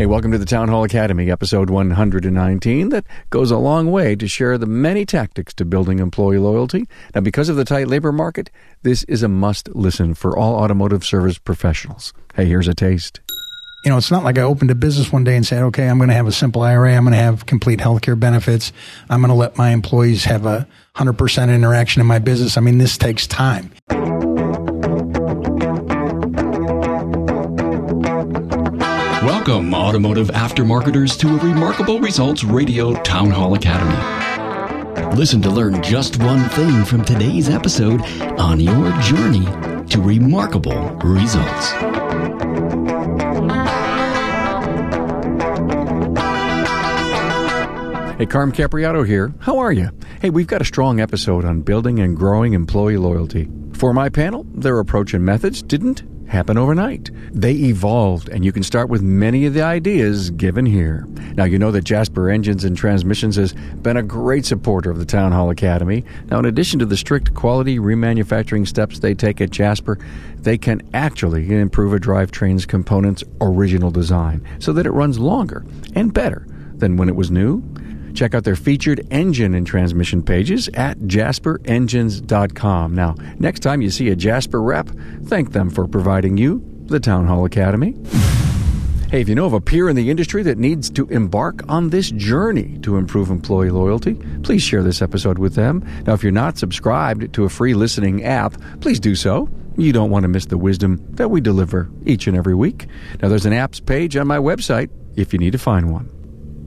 Hey, welcome to the Town Hall Academy, episode 119, that goes a long way to share the many tactics to building employee loyalty. Now, because of the tight labor market, this is a must-listen for all automotive service professionals. Hey, here's a taste. You know, it's not like I opened a business one day and said, okay, I'm going to have a simple IRA. I'm going to have complete health care benefits. I'm going to let my employees have 100% interaction in my business. I mean, this takes time. Welcome, automotive aftermarketers, to a Remarkable Results Radio Town Hall Academy. Listen to learn just one thing from today's episode on your journey to remarkable results. Hey, Carm Capriato here. How are you? Hey, we've got a strong episode on building and growing employee loyalty. For my panel, their approach and methods didn't happen overnight. They evolved, and you can start with many of the ideas given here. Now, you know that Jasper Engines and Transmissions has been a great supporter of the Town Hall Academy. Now, in addition to the strict quality remanufacturing steps they take at Jasper, they can actually improve a drivetrain's component's original design so that it runs longer and better than when it was new. Check out their featured engine and transmission pages at jasperengines.com. Now, next time you see a Jasper rep, thank them for providing you the Town Hall Academy. Hey, if you know of a peer in the industry that needs to embark on this journey to improve employee loyalty, please share this episode with them. Now, if you're not subscribed to a free listening app, please do so. You don't want to miss the wisdom that we deliver each and every week. Now, there's an apps page on my website if you need to find one.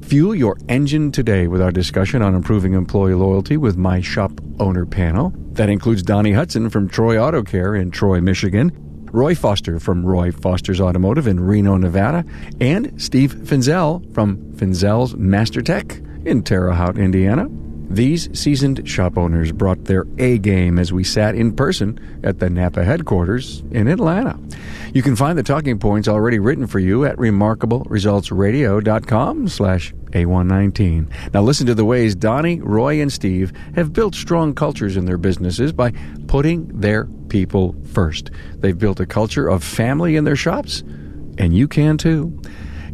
Fuel your engine today with our discussion on improving employee loyalty with my shop owner panel. That includes Donnie Hudson from Troy Auto Care in Troy, Michigan, Roy Foster from Roy Foster's Automotive in Reno, Nevada, and Steve Finzel from Finzel's Master Tech in Terre Haute, Indiana. These seasoned shop owners brought their A-game as we sat in person at the Napa headquarters in Atlanta. You can find the talking points already written for you at remarkableresultsradio.com/A119. Now listen to the ways Donnie, Roy, and Steve have built strong cultures in their businesses by putting their people first. They've built a culture of family in their shops, and you can too.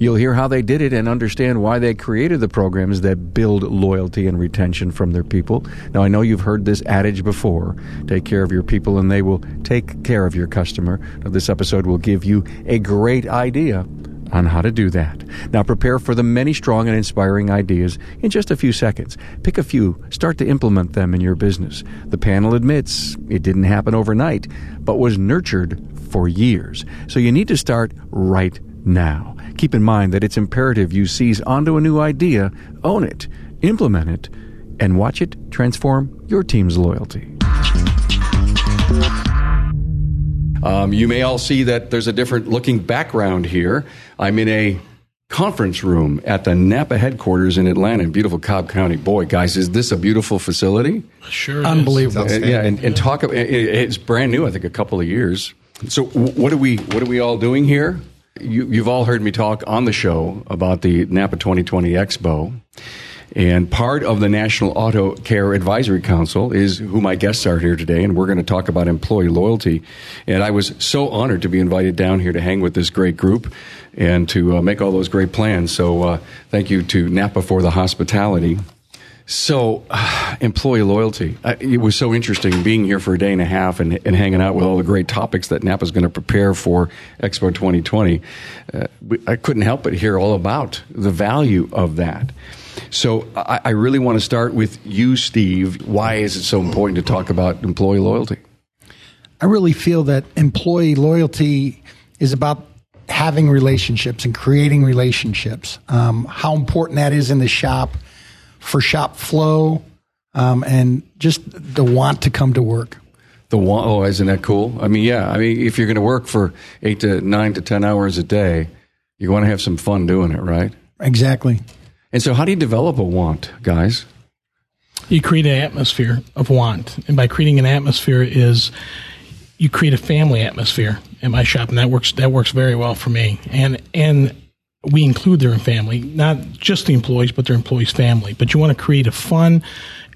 You'll hear how they did it and understand why they created the programs that build loyalty and retention from their people. Now, I know you've heard this adage before. Take care of your people and they will take care of your customer. Now, this episode will give you a great idea on how to do that. Now, prepare for the many strong and inspiring ideas in just a few seconds. Pick a few. Start to implement them in your business. The panel admits it didn't happen overnight, but was nurtured for years. So you need to start right now. Keep in mind that it's imperative you seize onto a new idea, own it, implement it, and watch it transform your team's loyalty. You may all see that there's a different looking background here. I'm in a conference room at the Napa headquarters in Atlanta in beautiful Cobb County. Boy, guys, is this a beautiful facility? Sure. Unbelievable. Yeah, and talk about it's brand new, I think a couple of years. So what are we all doing here? You've all heard me talk on the show about the Napa 2020 Expo, and part of the National Auto Care Advisory Council is who my guests are here today, and we're going to talk about employee loyalty. And I was so honored to be invited down here to hang with this great group and to make all those great plans. So thank you to Napa for the hospitality. So employee loyalty, it was so interesting being here for a day and a half and hanging out with all the great topics that Napa's going to prepare for Expo 2020. I couldn't help but hear all about the value of that. So I really want to start with you, Steve. Why is it so important to talk about employee loyalty? I really feel that employee loyalty is about having relationships and creating relationships. How important that is in the shop, for shop flow, and just the want to come to work. The want, oh, isn't that cool? I mean, yeah. I mean, if you're going to work for 8 to 9 to 10 hours a day, you want to have some fun doing it, right? Exactly. And so how do you develop a want, guys? You create an atmosphere of want. And by creating an atmosphere is you create a family atmosphere in my shop. And that works very well for me. And we include their family, not just the employees, but their employees' family. But you want to create a fun,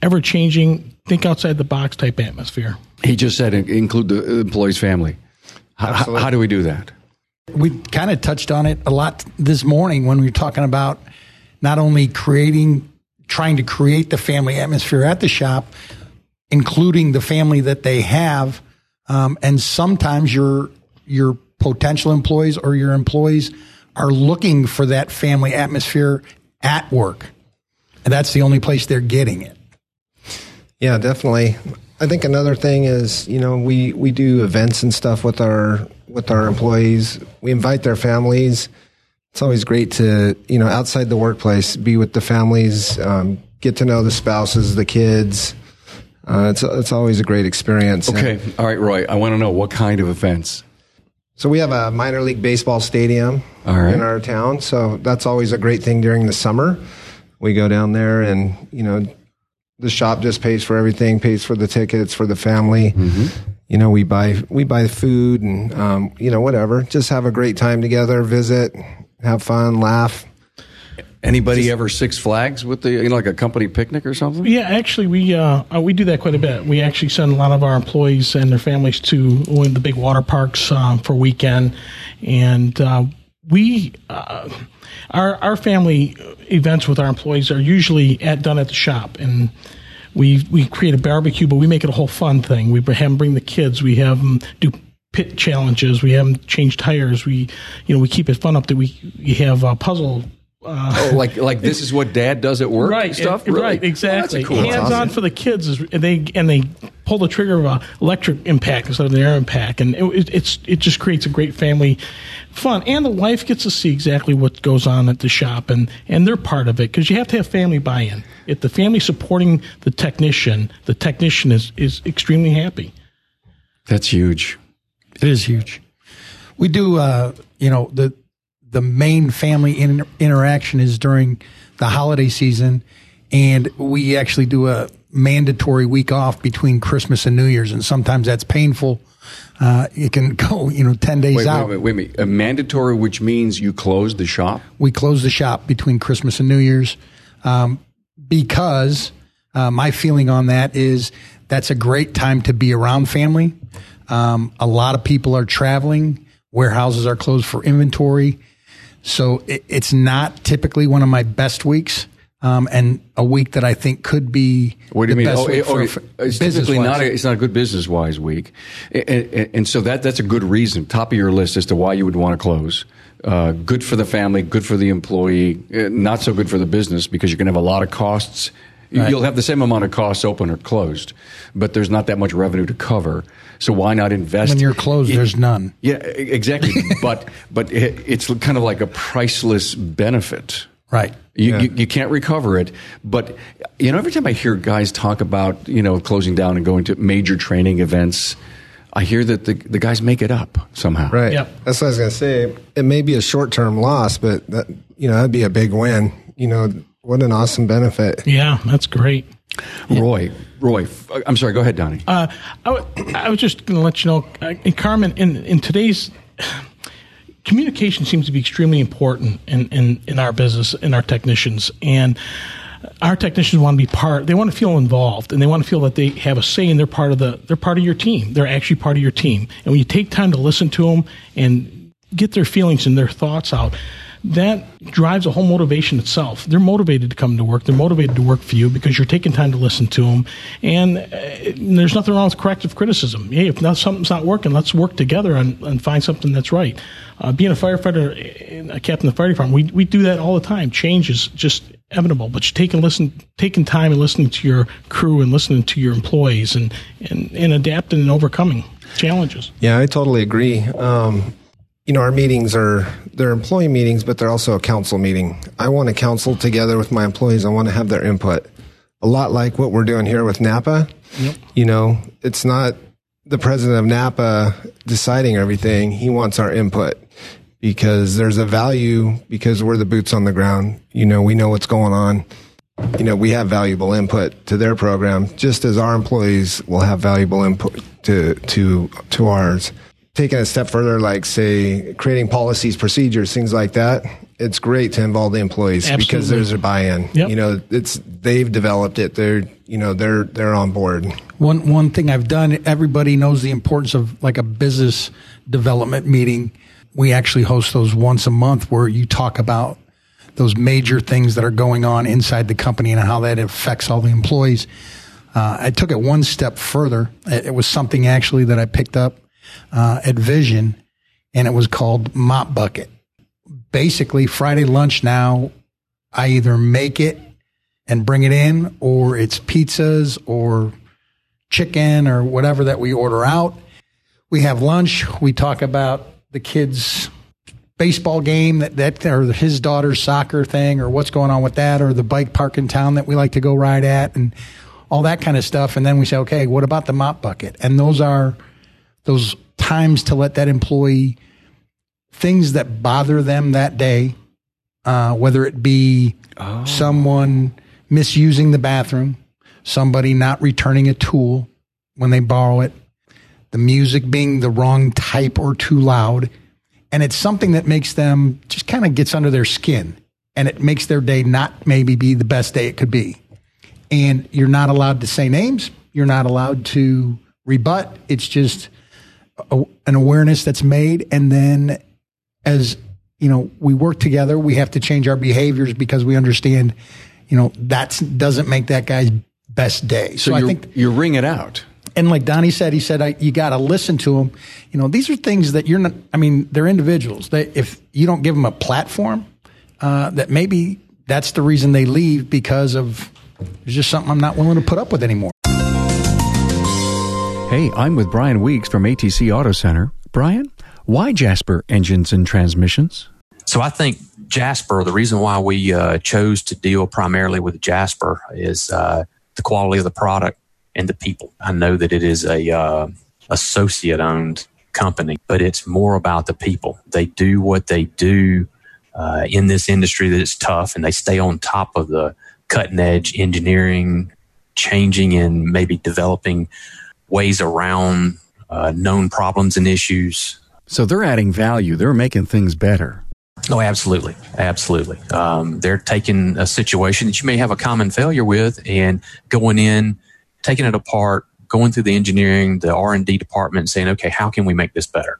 ever-changing, think outside-the-box type atmosphere. He just said include the employees' family. How do we do that? We kind of touched on it a lot this morning when we were talking about not only trying to create the family atmosphere at the shop, including the family that they have. And sometimes your potential employees or your employees are looking for that family atmosphere at work. And that's the only place they're getting it. Yeah, definitely. I think another thing is, you know, we do events and stuff with our employees. We invite their families. It's always great to, you know, outside the workplace, be with the families, get to know the spouses, the kids. It's always a great experience. Okay. And, all right, Roy, I want to know what kind of events. So we have a minor league baseball stadium in our town. So that's always a great thing during the summer. We go down there and, you know, the shop just pays for everything, pays for the tickets for the family. Mm-hmm. You know, we buy food and, you know, whatever. Just have a great time together, visit, have fun, laugh. Anybody ever Six Flags with the, you know, like a company picnic or something? Yeah, actually, we do that quite a bit. We actually send a lot of our employees and their families to one of the big water parks for weekend. And our family events with our employees are usually done at the shop. And we create a barbecue, but we make it a whole fun thing. We have them bring the kids. We have them do pit challenges. We have them change tires. We keep it fun up that we have a puzzle. Like this is what Dad does at work, right? Stuff, really? Right? Exactly. Oh, cool. Hands awesome. On for the kids, and they pull the trigger of an electric impact instead of an air impact, and it just creates a great family fun, and the wife gets to see exactly what goes on at the shop, and they're part of it because you have to have family buy-in. If the family's supporting the technician is extremely happy. That's huge. It is huge. We do, The main family interaction is during the holiday season, and we actually do a mandatory week off between Christmas and New Year's, and sometimes that's painful. It can go, 10 days out. Wait a minute. A mandatory, which means you close the shop? We close the shop between Christmas and New Year's because my feeling on that is that's a great time to be around family. A lot of people are traveling. Warehouses are closed for inventory. So it's not typically one of my best weeks, and a week that I think could be. What do you mean? It's typically not a good business-wise week, and so that's a good reason, top of your list as to why you would want to close. Good for the family, good for the employee, not so good for the business because you're going to have a lot of costs. Right. You'll have the same amount of costs open or closed, but there's not that much revenue to cover. So why not invest? When you're closed, there's none. Yeah, exactly. But it's kind of like a priceless benefit. Right. You can't recover it. But, every time I hear guys talk about, closing down and going to major training events, I hear that the guys make it up somehow. Right. Yep. That's what I was going to say. It may be a short-term loss, but, that'd be a big win, What an awesome benefit. Yeah, that's great. Roy, I'm sorry, go ahead, Donnie. I was just going to let you know, Carmen, in today's communication seems to be extremely important in our business, in our technicians. And our technicians want to be they want to feel involved, and they want to feel that they have a say, and they're part of your team. They're actually part of your team. And when you take time to listen to them and get their feelings and their thoughts out, that drives a whole motivation itself. They're motivated to come to work. They're motivated to work for you because you're taking time to listen to them. And there's nothing wrong with corrective criticism. Hey, if something's not working, let's work together and find something that's right. Being a firefighter, a captain of the fire department, we do that all the time. Change is just inevitable. But you're taking time and listening to your crew and listening to your employees and adapting and overcoming challenges. Yeah, I totally agree. Our meetings they're employee meetings, but they're also a council meeting. I want to counsel together with my employees. I want to have their input. A lot like what we're doing here with Napa. Yep. It's not the president of Napa deciding everything. He wants our input because there's a value because we're the boots on the ground. We know what's going on. We have valuable input to their program, just as our employees will have valuable input to ours. Taking a step further, like, say, creating policies, procedures, things like that, it's great to involve the employees. Absolutely. Because there's a buy-in. Yep. They've developed it. They're on board. One thing I've done, everybody knows the importance of, like, a business development meeting. we actually host those once a month where you talk about those major things that are going on inside the company and how that affects all the employees. I took it one step further. It was something actually that I picked up at Vision, and it was called Mop Bucket. Basically, Friday lunch now, I either make it and bring it in, or it's pizzas or chicken or whatever that we order out. We have lunch. We talk about the kids' baseball game that or his daughter's soccer thing or what's going on with that, or the bike park in town that we like to go ride at and all that kind of stuff. And then we say, okay, what about the Mop Bucket? And those are those times to let that employee, things that bother them that day, whether it be someone misusing the bathroom, somebody not returning a tool when they borrow it, the music being the wrong type or too loud. And it's something that makes them, just kind of gets under their skin, and it makes their day not maybe be the best day it could be. And you're not allowed to say names. You're not allowed to rebut. It's just an awareness that's made. And then as you know, we work together, we have to change our behaviors because we understand, you know, that doesn't make that guy's best day. So I think you ring it out. And like Donnie said, he said, you got to listen to them. You know, these are things that you're not, I mean, they're individuals. If you don't give them a platform, that maybe that's the reason they leave, because of there's just something I'm not willing to put up with anymore. Hey, I'm with Brian Weeks from ATC Auto Center. Brian, why Jasper Engines and Transmissions? So I think Jasper, the reason why we chose to deal primarily with Jasper is the quality of the product and the people. I know that it is a associate-owned company, but it's more about the people. They do what they do in this industry that is tough, and they stay on top of the cutting-edge engineering, changing and maybe developing ways around known problems and issues. So they're adding value. They're making things better. Oh, absolutely. Absolutely. They're taking a situation that you may have a common failure with and going in, taking it apart, going through the engineering, the R&D department, saying, okay, how can we make this better?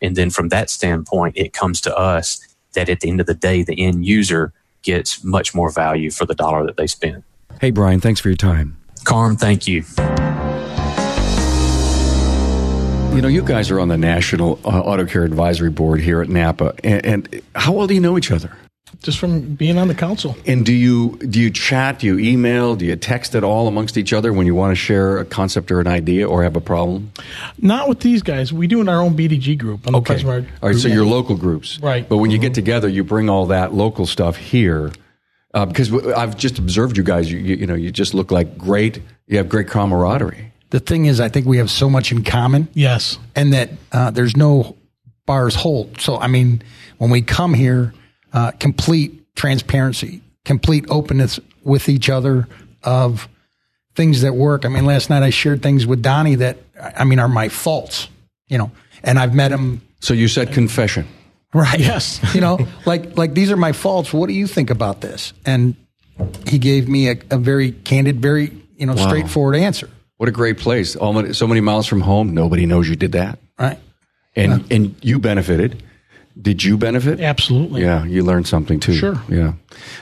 And then from that standpoint, it comes to us that at the end of the day, the end user gets much more value for the dollar that they spend. Hey, Brian, thanks for your time. Carm, thank you. You know, you guys are on the National Auto Care Advisory Board here at Napa, and how well do you know each other? Just from being on the council. And do you chat, do you email, do you text at all amongst each other when you want to share a concept or an idea or have a problem? Not with these guys. We do in our own BDG group. On okay. The Prismar group. All right, so your local groups. Right. But when you get together, you bring all that local stuff here. Because I've just observed you guys, you know, you just look like great, you have great camaraderie. The thing is, I think we have so much in common. Yes. And that there's no bars hold. So, I mean, when we come here, complete transparency, complete openness with each other of things that work. I mean, last night I shared things with Donnie that, I mean, are my faults, you know, and I've met him. So you said confession. Right. Yes. You know, like these are my faults. What do you think about this? And he gave me a very candid, very, you know, straightforward answer. What a great place. So many miles from home, nobody knows you did that. Right. And you benefited. Did you benefit? Absolutely. Yeah, you learned something too. Sure. Yeah.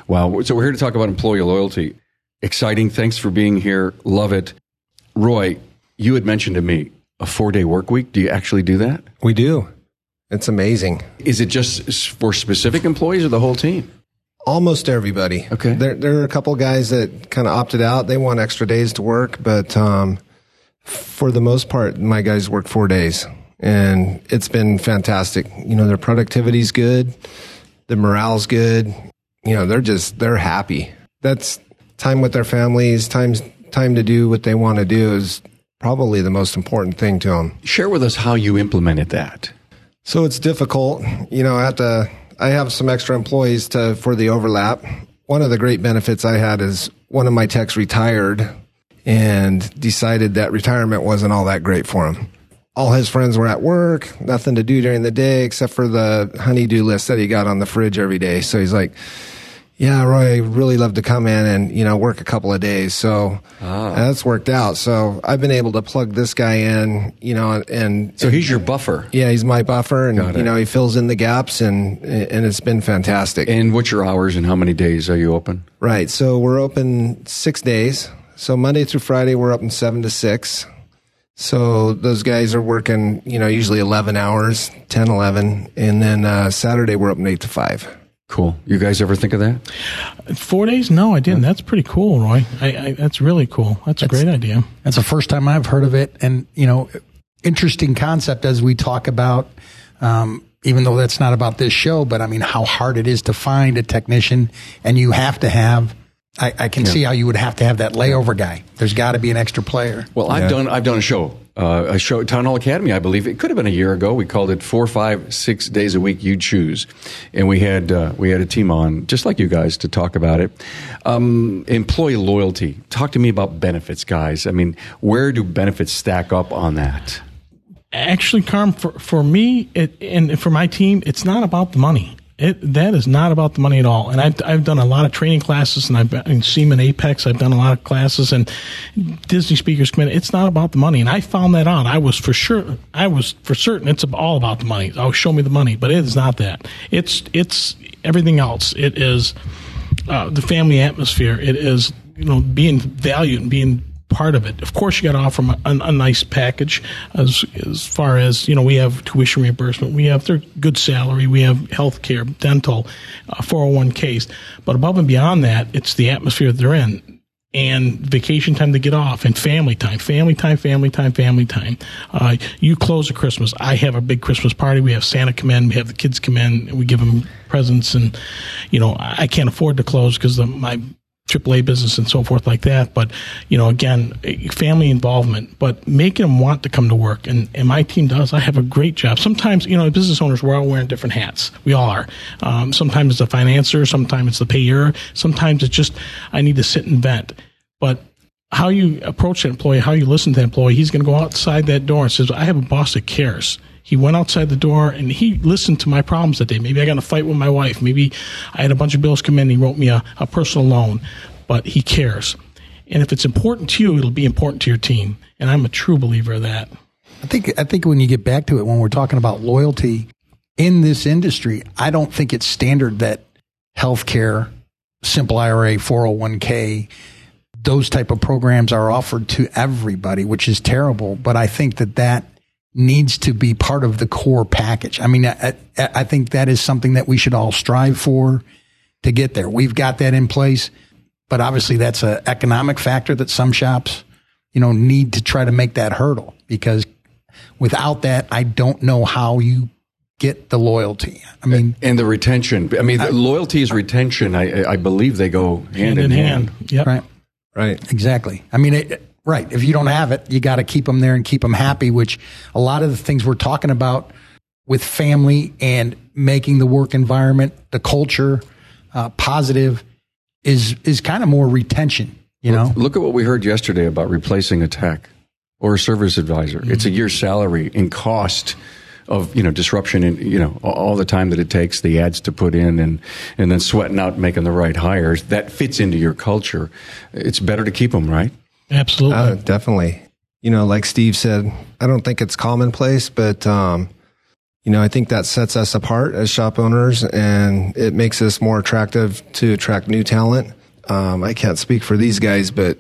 Wow. So we're here to talk about employee loyalty. Exciting. Thanks for being here. Love it. Roy, you had mentioned to me a 4-day work week. Do you actually do that? We do. It's amazing. Is it just for specific employees or the whole team? Almost everybody. Okay. There are a couple guys that kind of opted out. They want extra days to work, but for the most part, my guys work 4 days, and it's been fantastic. You know, their productivity's good, the morale's good. You know, they're happy. That's time with their families. Time to do what they want to do is probably the most important thing to them. Share with us how you implemented that. So it's difficult. You know, I have some extra employees for the overlap. One of the great benefits I had is one of my techs retired and decided that retirement wasn't all that great for him. All his friends were at work, nothing to do during the day except for the honey-do list that he got on the fridge every day. So he's like, yeah, Roy, I really love to come in and, you know, work a couple of days. So that's worked out. So I've been able to plug this guy in, you know, and so he's your buffer. Yeah, he's my buffer. And, you know, he fills in the gaps and it's been fantastic. And what's your hours and how many days are you open? Right. So we're open 6 days. So Monday through Friday, we're open 7 to 6. So those guys are working, you know, usually 11 hours, 10, 11. And then Saturday, we're open 8 to 5. Cool. You guys ever think of that? 4 days? No, I didn't. That's pretty cool, Roy. That's really cool. That's a great idea. That's the first time I've heard of it. And, you know, interesting concept as we talk about, even though that's not about this show, but, I mean, how hard it is to find a technician. And you have to have... I can see how you would have to have that layover guy. There's got to be an extra player. Well, I've done a show at Town Hall Academy, I believe. It could have been a year ago. We called it 4, 5, 6 days a week you choose. And we had a team on, just like you guys, to talk about it. Employee loyalty. Talk to me about benefits, guys. I mean, where do benefits stack up on that? Actually, Carm, for me and for my team, it's not about the money. That is not about the money at all. And I've done a lot of training classes, and I've been in SEMA and Apex. I've done a lot of classes, and Disney Speakers Committee. It's not about the money, and I found that out. I was for certain it's all about the money. Oh, show me the money, but it is not that. It's everything else. It is the family atmosphere. It is, you know, being valued and being part of it. Of course, you got to offer a nice package as far as, you know, we have tuition reimbursement, we have their good salary, we have health care, dental, 401ks. But above and beyond that, it's the atmosphere that they're in and vacation time to get off and family time. You close at Christmas. I have a big Christmas party. We have Santa come in. We have the kids come in. And we give them presents. And, you know, I can't afford to close because my AAA business and so forth like that. But, you know, again, family involvement, but making them want to come to work. And my team does. I have a great job. Sometimes, you know, business owners, we're all wearing different hats. We all are. Sometimes it's the financer. Sometimes it's the payer. Sometimes it's just, I need to sit and vent. But how you approach an employee, how you listen to an employee, he's going to go outside that door and says, I have a boss that cares. He went outside the door and he listened to my problems that day. Maybe I got in a fight with my wife. Maybe I had a bunch of bills come in and he wrote me a personal loan. But he cares. And if it's important to you, it'll be important to your team. And I'm a true believer of that. I think when you get back to it, when we're talking about loyalty in this industry, I don't think it's standard that healthcare, simple IRA, 401k, those type of programs are offered to everybody, which is terrible. But I think that needs to be part of the core package. I mean, I think that is something that we should all strive for to get there. We've got that in place, but obviously that's an economic factor that some shops, you know, need to try to make that hurdle, because without that, I don't know how you get the loyalty. I mean, and the retention. I mean, loyalty is retention. I believe they go hand in hand. Yep. Right. Exactly. I mean, right. If you don't have it, you got to keep them there and keep them happy, which a lot of the things we're talking about with family and making the work environment, the culture, positive is kind of more retention, you know? Look at what we heard yesterday about replacing a tech or a service advisor. Mm-hmm. It's a year's salary in cost of, you know, disruption and, you know, all the time that it takes, the ads to put in and then sweating out making the right hires. That fits into your culture. It's better to keep them, right? Absolutely. Definitely. You know, like Steve said, I don't think it's commonplace, but, you know, I think that sets us apart as shop owners, and it makes us more attractive to attract new talent. I can't speak for these guys, but,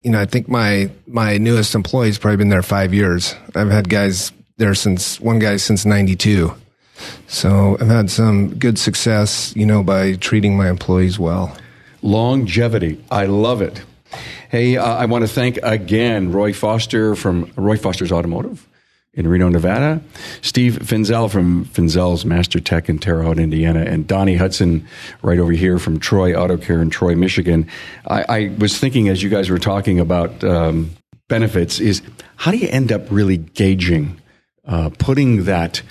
you know, I think my newest employee's probably been there 5 years. I've had guys there since 92. So I've had some good success, you know, by treating my employees well. Longevity. I love it. Hey, I want to thank again Roy Foster from Roy Foster's Automotive in Reno, Nevada, Steve Finzel from Finzel's Master Tech in Terre Haute, Indiana, and Donnie Hudson right over here from Troy Auto Care in Troy, Michigan. I was thinking as you guys were talking about benefits is, how do you end up really gauging, putting that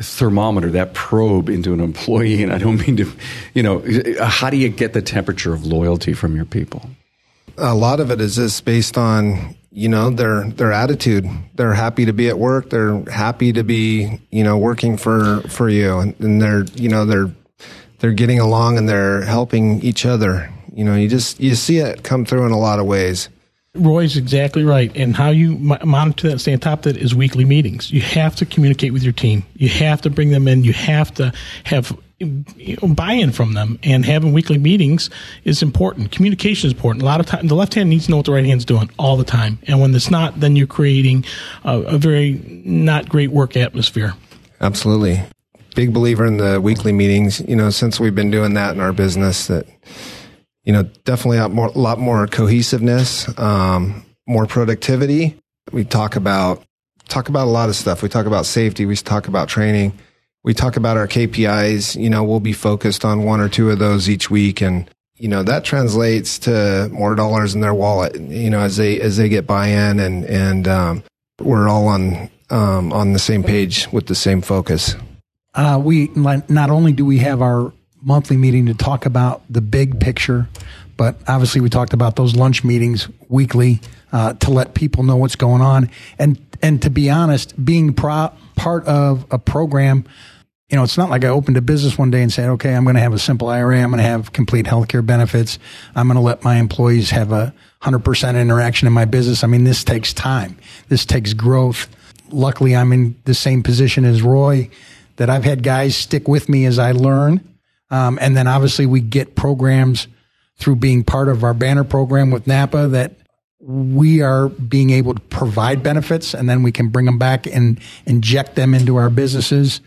thermometer, that probe into an employee? And I don't mean to, you know, how do you get the temperature of loyalty from your people? A lot of it is just based on, you know, their attitude. They're happy to be at work. They're happy to be, you know, working for you. And they're, you know, they're they're getting along and they're helping each other. You know, you see it come through in a lot of ways. Roy's exactly right. And how you monitor that and stay on top of that is weekly meetings. You have to communicate with your team. You have to bring them in. You have to have buy-in from them. And having weekly meetings is important. Communication is important. A lot of time, the left hand needs to know what the right hand's doing all the time. And when it's not, then you're creating a very not great work atmosphere. Absolutely. Big believer in the weekly meetings, you know, since we've been doing that in our business, that, you know, definitely a lot more cohesiveness, more productivity. We talk about a lot of stuff. We talk about safety. We talk about training. We talk about our KPIs. You know, we'll be focused on one or two of those each week, and you know that translates to more dollars in their wallet. You know, as they get buy-in, and we're all on the same page with the same focus. We not only do we have our monthly meeting to talk about the big picture, but obviously we talked about those lunch meetings weekly to let people know what's going on. And to be honest, being part of a program, you know, it's not like I opened a business one day and said, okay, I'm going to have a simple IRA. I'm going to have complete healthcare benefits. I'm going to let my employees have 100% interaction in my business. I mean, this takes time. This takes growth. Luckily, I'm in the same position as Roy, that I've had guys stick with me as I learn. And then obviously we get programs through being part of our banner program with Napa that we are being able to provide benefits, and then we can bring them back and inject them into our businesses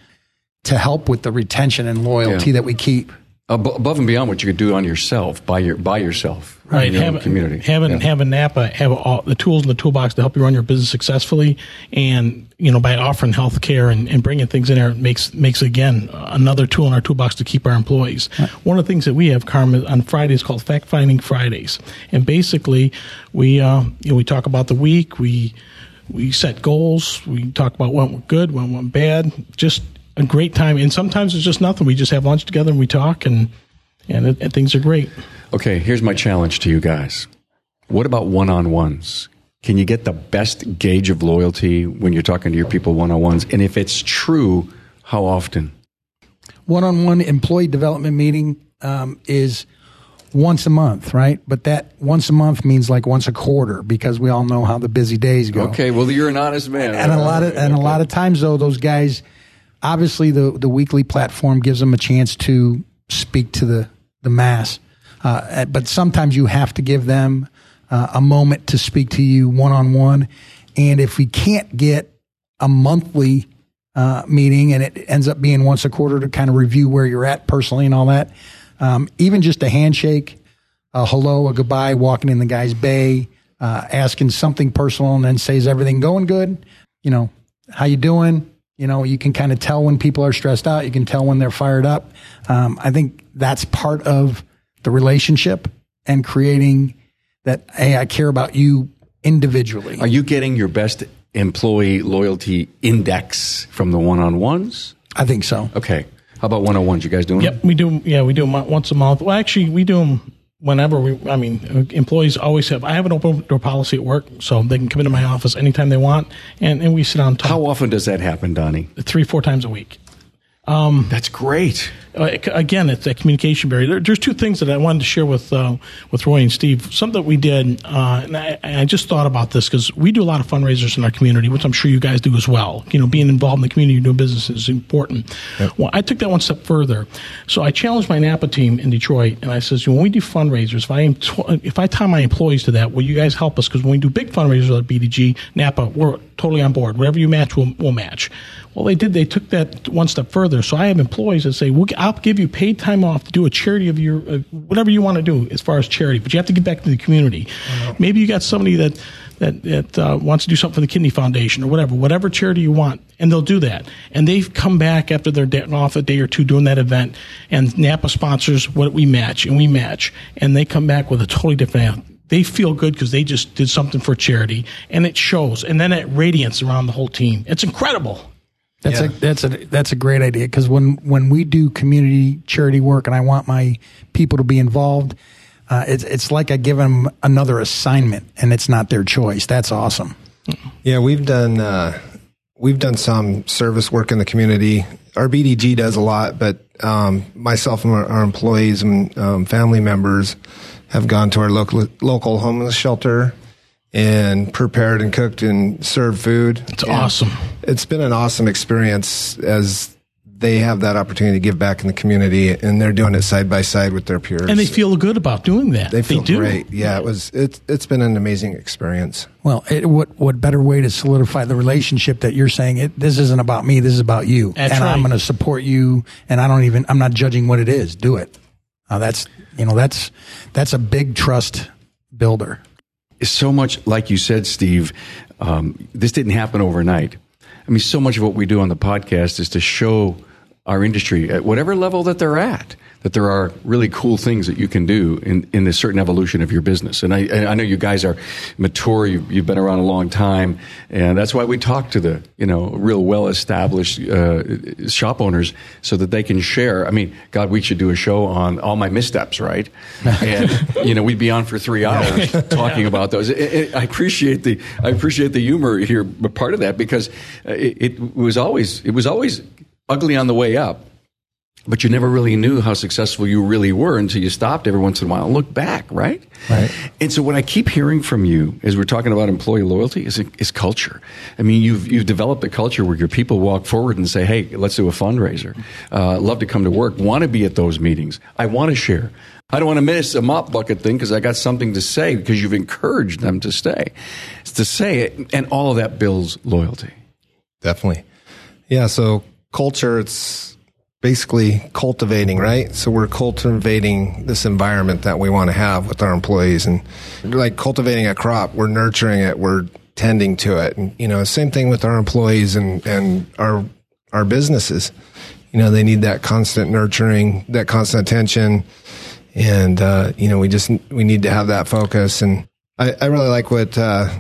to help with the retention and loyalty that we keep. Above and beyond what you could do on yourself, by yourself, right? In your own community. Having Napa have all the tools in the toolbox to help you run your business successfully, and you know, by offering health care and bringing things in there, it makes again another tool in our toolbox to keep our employees. Right. One of the things that we have, Carmen, on Fridays called Fact Finding Fridays, and basically we we talk about the week, we set goals, we talk about what went good, what went bad, just a great time. And sometimes it's just nothing. We just have lunch together and we talk, and things are great. Okay, here's my challenge to you guys. What about one-on-ones? Can you get the best gauge of loyalty when you're talking to your people one-on-ones? And if it's true, how often? One-on-one employee development meeting is once a month, right? But that once a month means like once a quarter, because we all know how the busy days go. Okay, well, you're an honest man. And a lot of times, though, those guys... Obviously, the weekly platform gives them a chance to speak to the mass. But sometimes you have to give them a moment to speak to you one-on-one. And if we can't get a monthly meeting, and it ends up being once a quarter to kind of review where you're at personally and all that, even just a handshake, a hello, a goodbye, walking in the guy's bay, asking something personal, and then says, everything going good? You know, how you doing? You know, you can kind of tell when people are stressed out. You can tell when they're fired up. I think that's part of the relationship and creating that, hey, I care about you individually. Are you getting your best employee loyalty index from the one-on-ones? I think so. Okay. How about one-on-ones? You guys doing them? Yep, we do. Yeah, we do them once a month. Well, actually, we do them whenever employees always have. I have an open door policy at work, so they can come into my office anytime they want, and we sit down and talk. How often does that happen, Donnie? 3-4 times a week. That's great. Again, it's that communication barrier. There's two things that I wanted to share with Roy and Steve. Something that we did, and I just thought about this because we do a lot of fundraisers in our community, which I'm sure you guys do as well. You know, being involved in the community, doing business is important. Yep. Well, I took that one step further. So I challenged my Napa team in Detroit, and I says, when we do fundraisers, if I tie my employees to that, will you guys help us? Because when we do big fundraisers at BDG, Napa, we're totally on board. Whatever you match, we'll match. Well, they did. They took that one step further. So I have employees that say, I'll give you paid time off to do a charity of your whatever you want to do as far as charity, but you have to get back to the community. Wow. Maybe you got somebody that wants to do something for the Kidney Foundation or whatever charity you want, and they'll do that. And they've come back after they're off a day or two doing that event, and Napa sponsors what we match, and they come back with a totally different. They feel good because they just did something for charity, and it shows. And then it radiates around the whole team. It's incredible. That's a great idea, because when we do community charity work and I want my people to be involved, it's like I give them another assignment and it's not their choice. That's awesome. Yeah, we've done some service work in the community. Our BDG does a lot, but myself and our employees and family members have gone to our local homeless shelter and prepared and cooked and served food. It's awesome. It's been an awesome experience as they have that opportunity to give back in the community, and they're doing it side by side with their peers. And they feel good about doing that. They do. Great. Yeah, it's been an amazing experience. Well, what better way to solidify the relationship that you're saying, this isn't about me, this is about you. That's and right. I'm going to support you, and I'm not judging what it is. Do it. That's a big trust builder. So much, like you said, Steve, this didn't happen overnight. I mean, so much of what we do on the podcast is to show our industry at whatever level that they're at, that there are really cool things that you can do in this certain evolution of your business. And I know you guys are mature. You've been around a long time. And that's why we talk to the, real well-established shop owners so that they can share. I mean, God, we should do a show on all my missteps, right? And, we'd be on for 3 hours talking about those. I appreciate the humor here, but part of that because it was always ugly on the way up. But you never really knew how successful you really were until you stopped every once in a while and looked back, right? Right. And so what I keep hearing from you as we're talking about employee loyalty is culture. I mean, you've developed a culture where your people walk forward and say, hey, let's do a fundraiser. Love to come to work. Want to be at those meetings. I want to share. I don't want to miss a mop bucket thing because I got something to say because you've encouraged them to stay. It's to say it, and all of that builds loyalty. Definitely. Yeah, so culture, it's basically cultivating, right? So we're cultivating this environment that we want to have with our employees, and like cultivating a crop, we're nurturing it, we're tending to it. And, same thing with our employees and our businesses. They need that constant nurturing, that constant attention. And, we need to have that focus. And I really like what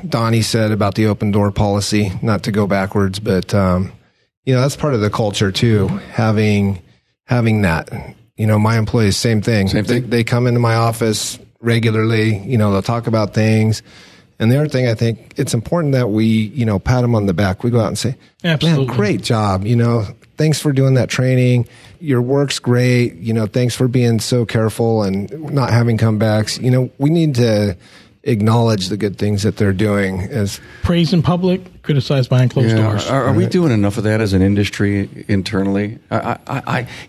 Donnie said about the open door policy, not to go backwards, but, that's part of the culture too. Having that, my employees, same thing. They come into my office regularly. They'll talk about things. And the other thing, I think it's important that we, pat them on the back. We go out and say, absolutely, man, great job. Thanks for doing that training. Your work's great. Thanks for being so careful and not having comebacks. We need to acknowledge the good things that they're doing. As praise in public, criticize behind closed doors. Are we doing enough of that as an industry internally?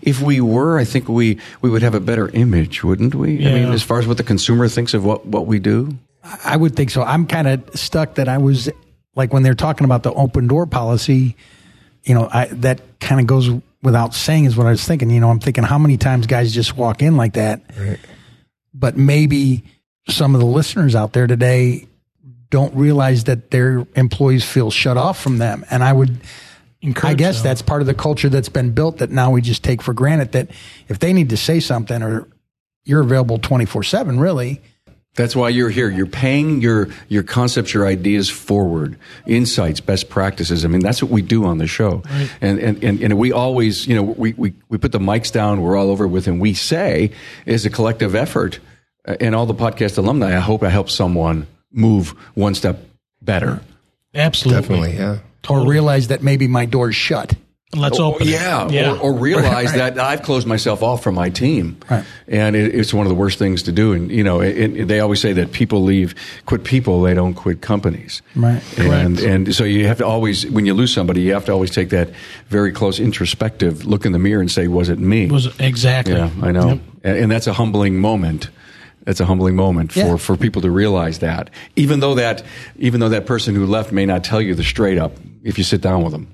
If we were, I think we would have a better image, wouldn't we? Yeah. I mean, as far as what the consumer thinks of what we do? I would think so. I'm kind of stuck that I was, like when they're talking about the open door policy, that kind of goes without saying is what I was thinking. I'm thinking how many times guys just walk in like that. Right. But maybe some of the listeners out there today don't realize that their employees feel shut off from them. And I would encourage them. That's part of the culture that's been built that now we just take for granted that if they need to say something or you're available 24/7, really. That's why you're here. You're paying your concepts, your ideas forward, insights, best practices. I mean, that's what we do on the show. Right. And we always, we put the mics down, we're all over with, and we say is a collective effort. And all the podcast alumni, I hope I help someone move one step better. Absolutely. Definitely, yeah. Totally. Or realize that maybe my door's shut. Let's open it. Yeah. Or realize right. that I've closed myself off from my team. Right. And it's one of the worst things to do. And, they always say that people quit people, they don't quit companies. Right. And so you have to always, when you lose somebody, you have to always take that very close introspective look in the mirror and say, was it me? Exactly. Yeah, I know. Yep. And that's a humbling moment. It's a humbling moment for people to realize that, even though that person who left may not tell you the straight up if you sit down with them.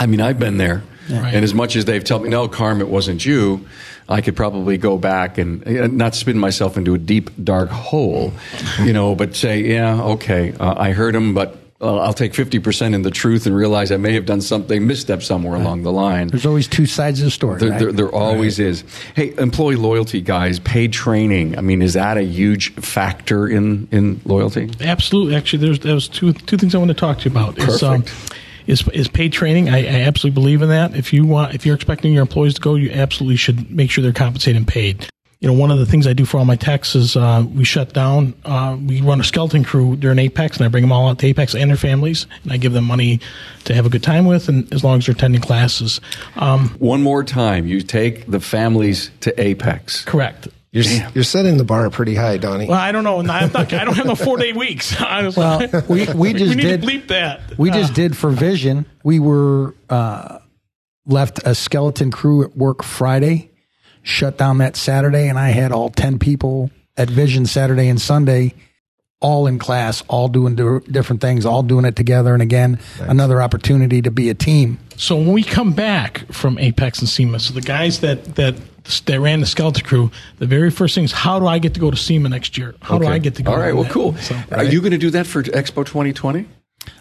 I mean, I've been there, right. And as much as they've told me, no, Carm, it wasn't you, I could probably go back and not spin myself into a deep, dark hole, but say, yeah, okay, I heard him, but I'll take 50% in the truth and realize I may have done something, misstep somewhere along the line. There's always two sides of the story. There always is. Hey, employee loyalty, guys, paid training. I mean, is that a huge factor in loyalty? Absolutely. Actually, there was two things I want to talk to you about. Perfect. Is paid training. I absolutely believe in that. If you're expecting your employees to go, you absolutely should make sure they're compensated and paid. you know, one of the things I do for all my techs is we shut down. We run a skeleton crew during Apex, and I bring them all out to Apex and their families, and I give them money to have a good time with, and as long as they're attending classes. One more time, you take the families to Apex. Correct. You're setting the bar pretty high, Donnie. Well, I don't know. I don't have no 4-day weeks. Honestly. Well, we need to bleep that. We just did for Vision. We were left a skeleton crew at work Friday, shut down that Saturday, and I had all 10 people at Vision Saturday and Sunday, all in class, all doing different things, all doing it together. And again, another opportunity to be a team. So when we come back from Apex and SEMA, so the guys that ran the skeleton crew, the very first thing is, how do I get to go to SEMA next year? How do I get to go? All right, well, that? Cool. So, are you going to do that for Expo 2020?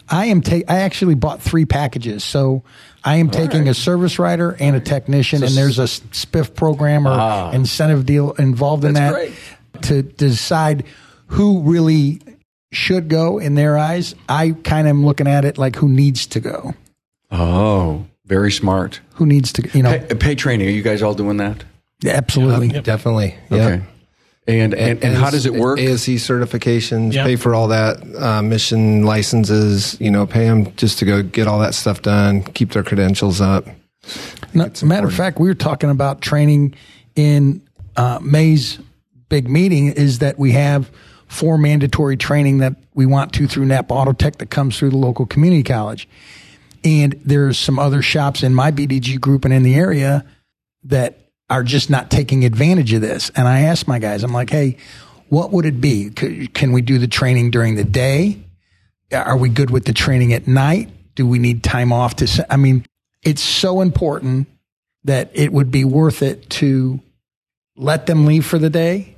I am. I actually bought 3 packages, so I am taking a service rider and a technician, so, and there's a SPIF program or incentive deal involved in that to decide who really should go in their eyes. I kind of am looking at it like who needs to go. Oh, very smart. Who needs to? You know, pay training. Are you guys all doing that? Absolutely. Yep. Definitely. Yep. Okay. And how does it work? ASE certifications, pay for all that, mission licenses, you know, pay them just to go get all that stuff done, keep their credentials up. Now, as a matter of fact, we were talking about training in May's big meeting is that we have 4 mandatory training that we want to through Napa Auto Tech that comes through the local community college. And there's some other shops in my BDG group and in the area that are just not taking advantage of this. And I asked my guys, I'm like, hey, what would it be? Can we do the training during the day? Are we good with the training at night? Do we need time off to, I mean, it's so important that it would be worth it to let them leave for the day.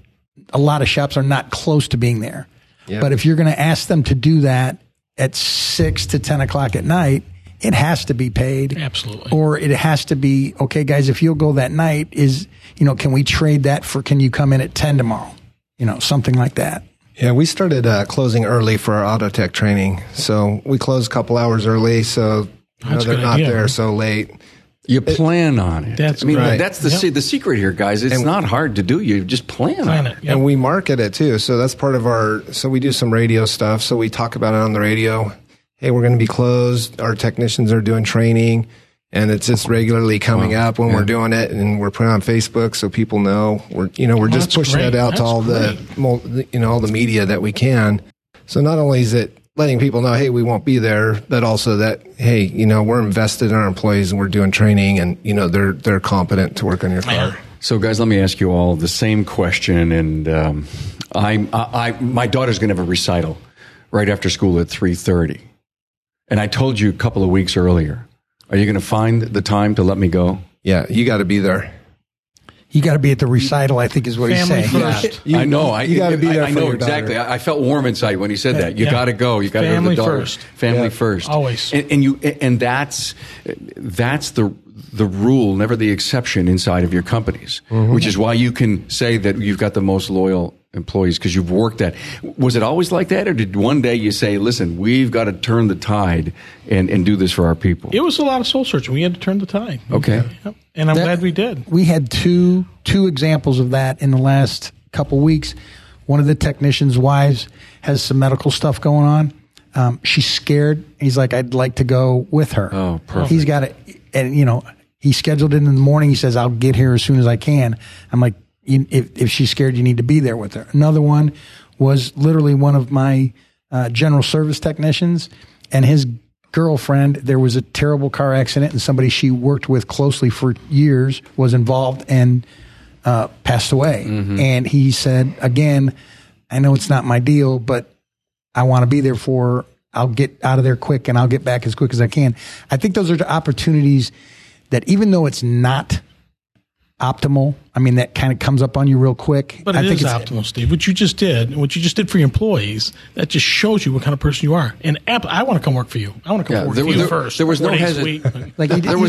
A lot of shops are not close to being there, but if you're going to ask them to do that at 6 to 10 o'clock at night, it has to be paid. Absolutely. Or it has to be, okay, guys, if you'll go that night is, you know, can we trade that for, can you come in at 10 tomorrow? You know, something like that. Yeah, we started closing early for our auto tech training. So we closed a couple hours early. So they're not there so late. You plan on it. That's that's the secret here, guys. It's not hard to do. You just plan on it. Yep. And we market it too. So that's part of so we do some radio stuff. So we talk about it on the radio. Hey, we're going to be closed. Our technicians are doing training, and it's just regularly coming up when we're doing it, and we're putting it on Facebook so people know. We're just pushing that out to all the all the media that we can. So not only is it letting people know, hey, we won't be there, but also that, hey, you know, we're invested in our employees and we're doing training, and you know they're competent to work on your car. So, guys, let me ask you all the same question, and my daughter's going to have a recital right after school at 3:30. And I told you a couple of weeks earlier, are you going to find the time to let me go? Yeah, you got to be there. You got to be at the recital, I think is what he's saying. First. Yeah. I know. You got to be there for your daughter. Exactly. I felt warm inside when he said that. You got to go. You got to go to the daughter. Family first. Always. And that's the rule, never the exception inside of your companies, which is why you can say that you've got the most loyal employees because you've worked at. Was it always like that, or did one day you say, listen, we've got to turn the tide and do this for our people? It was a lot of soul searching. We had to turn the tide. Okay. Yep. And I'm glad we did. We had two examples of that in the last couple weeks. One of the technicians' wives has some medical stuff going on. She's scared. He's like, I'd like to go with her. Oh, perfect. He's got it. And, you know, he scheduled it in the morning. He says, I'll get here as soon as I can. I'm like, if she's scared, you need to be there with her. Another one was literally one of my general service technicians and his girlfriend. There was a terrible car accident, and somebody she worked with closely for years was involved and passed away. And he said, again, I know it's not my deal, but I want to be there for her. I'll get out of there quick, and I'll get back as quick as I can. I think those are the opportunities that even though it's not optimal. I mean, that kind of comes up on you real quick. But I think it's optimal, Steve. What you just did for your employees, that just shows you what kind of person you are. And I want to come work for you. I want to come work for you first. There was no hesitation.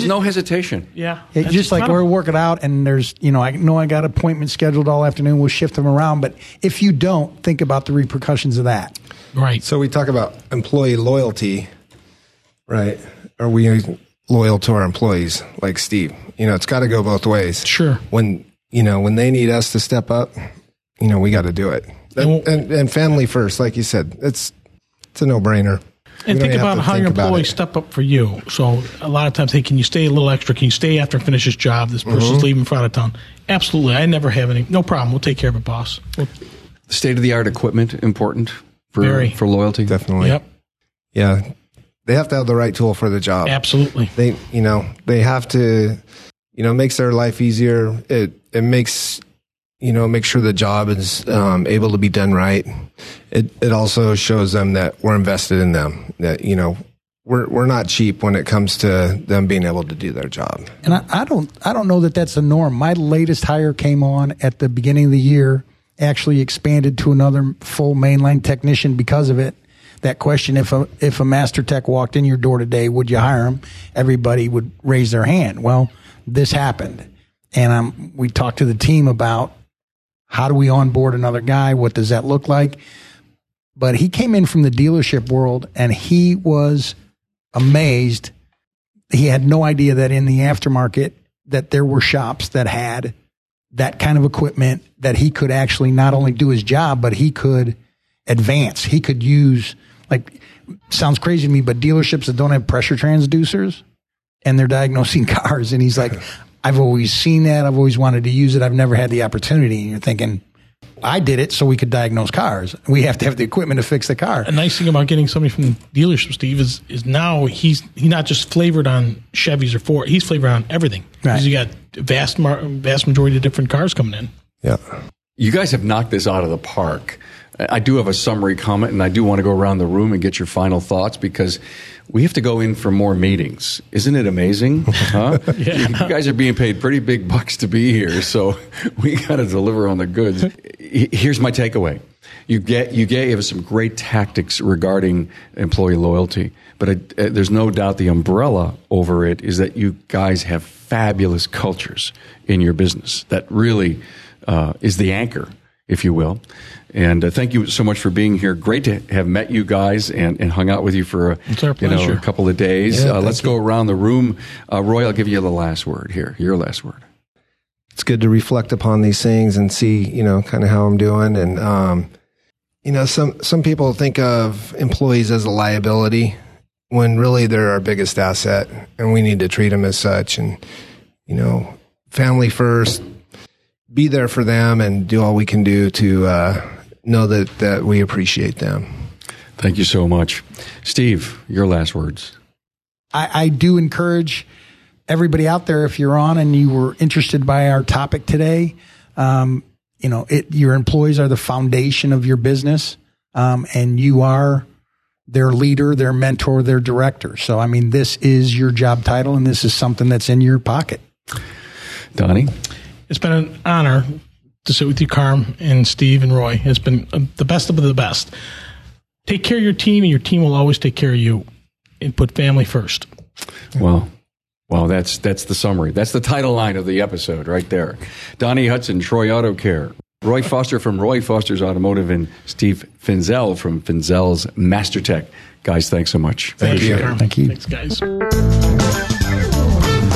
No hesitation. Yeah. It's just like we're working out, and there's, you know I got appointments scheduled all afternoon. We'll shift them around. But if you don't, think about the repercussions of that. Right. So we talk about employee loyalty, right? Are we loyal to our employees like Steve? You know, it's got to go both ways. Sure. When you know, when they need us to step up, you know, we got to do it. And family first, like you said, it's a no-brainer. And think about how your employees step up for you. So a lot of times, hey, can you stay a little extra? Can you stay after and finish this job? This person's leaving for out of town. Absolutely. I never have any. No problem. We'll take care of it, boss. State-of-the-art equipment, important for loyalty. Definitely. Yep. Yeah. They have to have the right tool for the job. Absolutely. They have to, it makes their life easier. It makes... make sure the job is able to be done right. It also shows them that we're invested in them, that, we're not cheap when it comes to them being able to do their job. And I don't know that that's the norm. My latest hire came on at the beginning of the year, actually expanded to another full mainline technician because of it. That question, if a master tech walked in your door today, would you hire him? Everybody would raise their hand. Well, this happened. And we talked to the team about, how do we onboard another guy? What does that look like? But he came in from the dealership world, and he was amazed. He had no idea that in the aftermarket that there were shops that had that kind of equipment that he could actually not only do his job, but he could advance. He could use, sounds crazy to me, but dealerships that don't have pressure transducers and they're diagnosing cars. And he's like, I've always seen that. I've always wanted to use it. I've never had the opportunity. And you're thinking, I did it so we could diagnose cars. We have to have the equipment to fix the car. A nice thing about getting somebody from the dealership, Steve, is now he's not just flavored on Chevys or Ford. He's flavored on everything. Because you got vast majority of different cars coming in. Yeah. You guys have knocked this out of the park. I do have a summary comment, and I do want to go around the room and get your final thoughts because we have to go in for more meetings. Isn't it amazing? Huh? Yeah. You guys are being paid pretty big bucks to be here, so we got to deliver on the goods. Here's my takeaway. You gave us some great tactics regarding employee loyalty, but there's no doubt the umbrella over it is that you guys have fabulous cultures in your business that really is the anchor, if you will. And thank you so much for being here. Great to have met you guys and hung out with you for a couple of days. Yeah, let's go around the room. Roy, I'll give you the last word here, your last word. It's good to reflect upon these things and see, kind of how I'm doing. And, some people think of employees as a liability when really they're our biggest asset and we need to treat them as such. And, family first, be there for them and do all we can do to know that we appreciate them. Thank you so much. Steve, your last words. I do encourage everybody out there, if you're on and you were interested by our topic today, your employees are the foundation of your business, and you are their leader, their mentor, their director. So, this is your job title, and this is something that's in your pocket. Donnie? It's been an honor to sit with you, Carm, and Steve, and Roy. It's been the best of the best. Take care of your team, and your team will always take care of you. And put family first. Well, that's the summary. That's the title line of the episode right there. Donnie Hudson, Troy Auto Care. Roy Foster from Roy Foster's Automotive, and Steve Finzel from Finzel's Master Tech. Guys, thanks so much. Thank you. Thank you. Thanks, guys.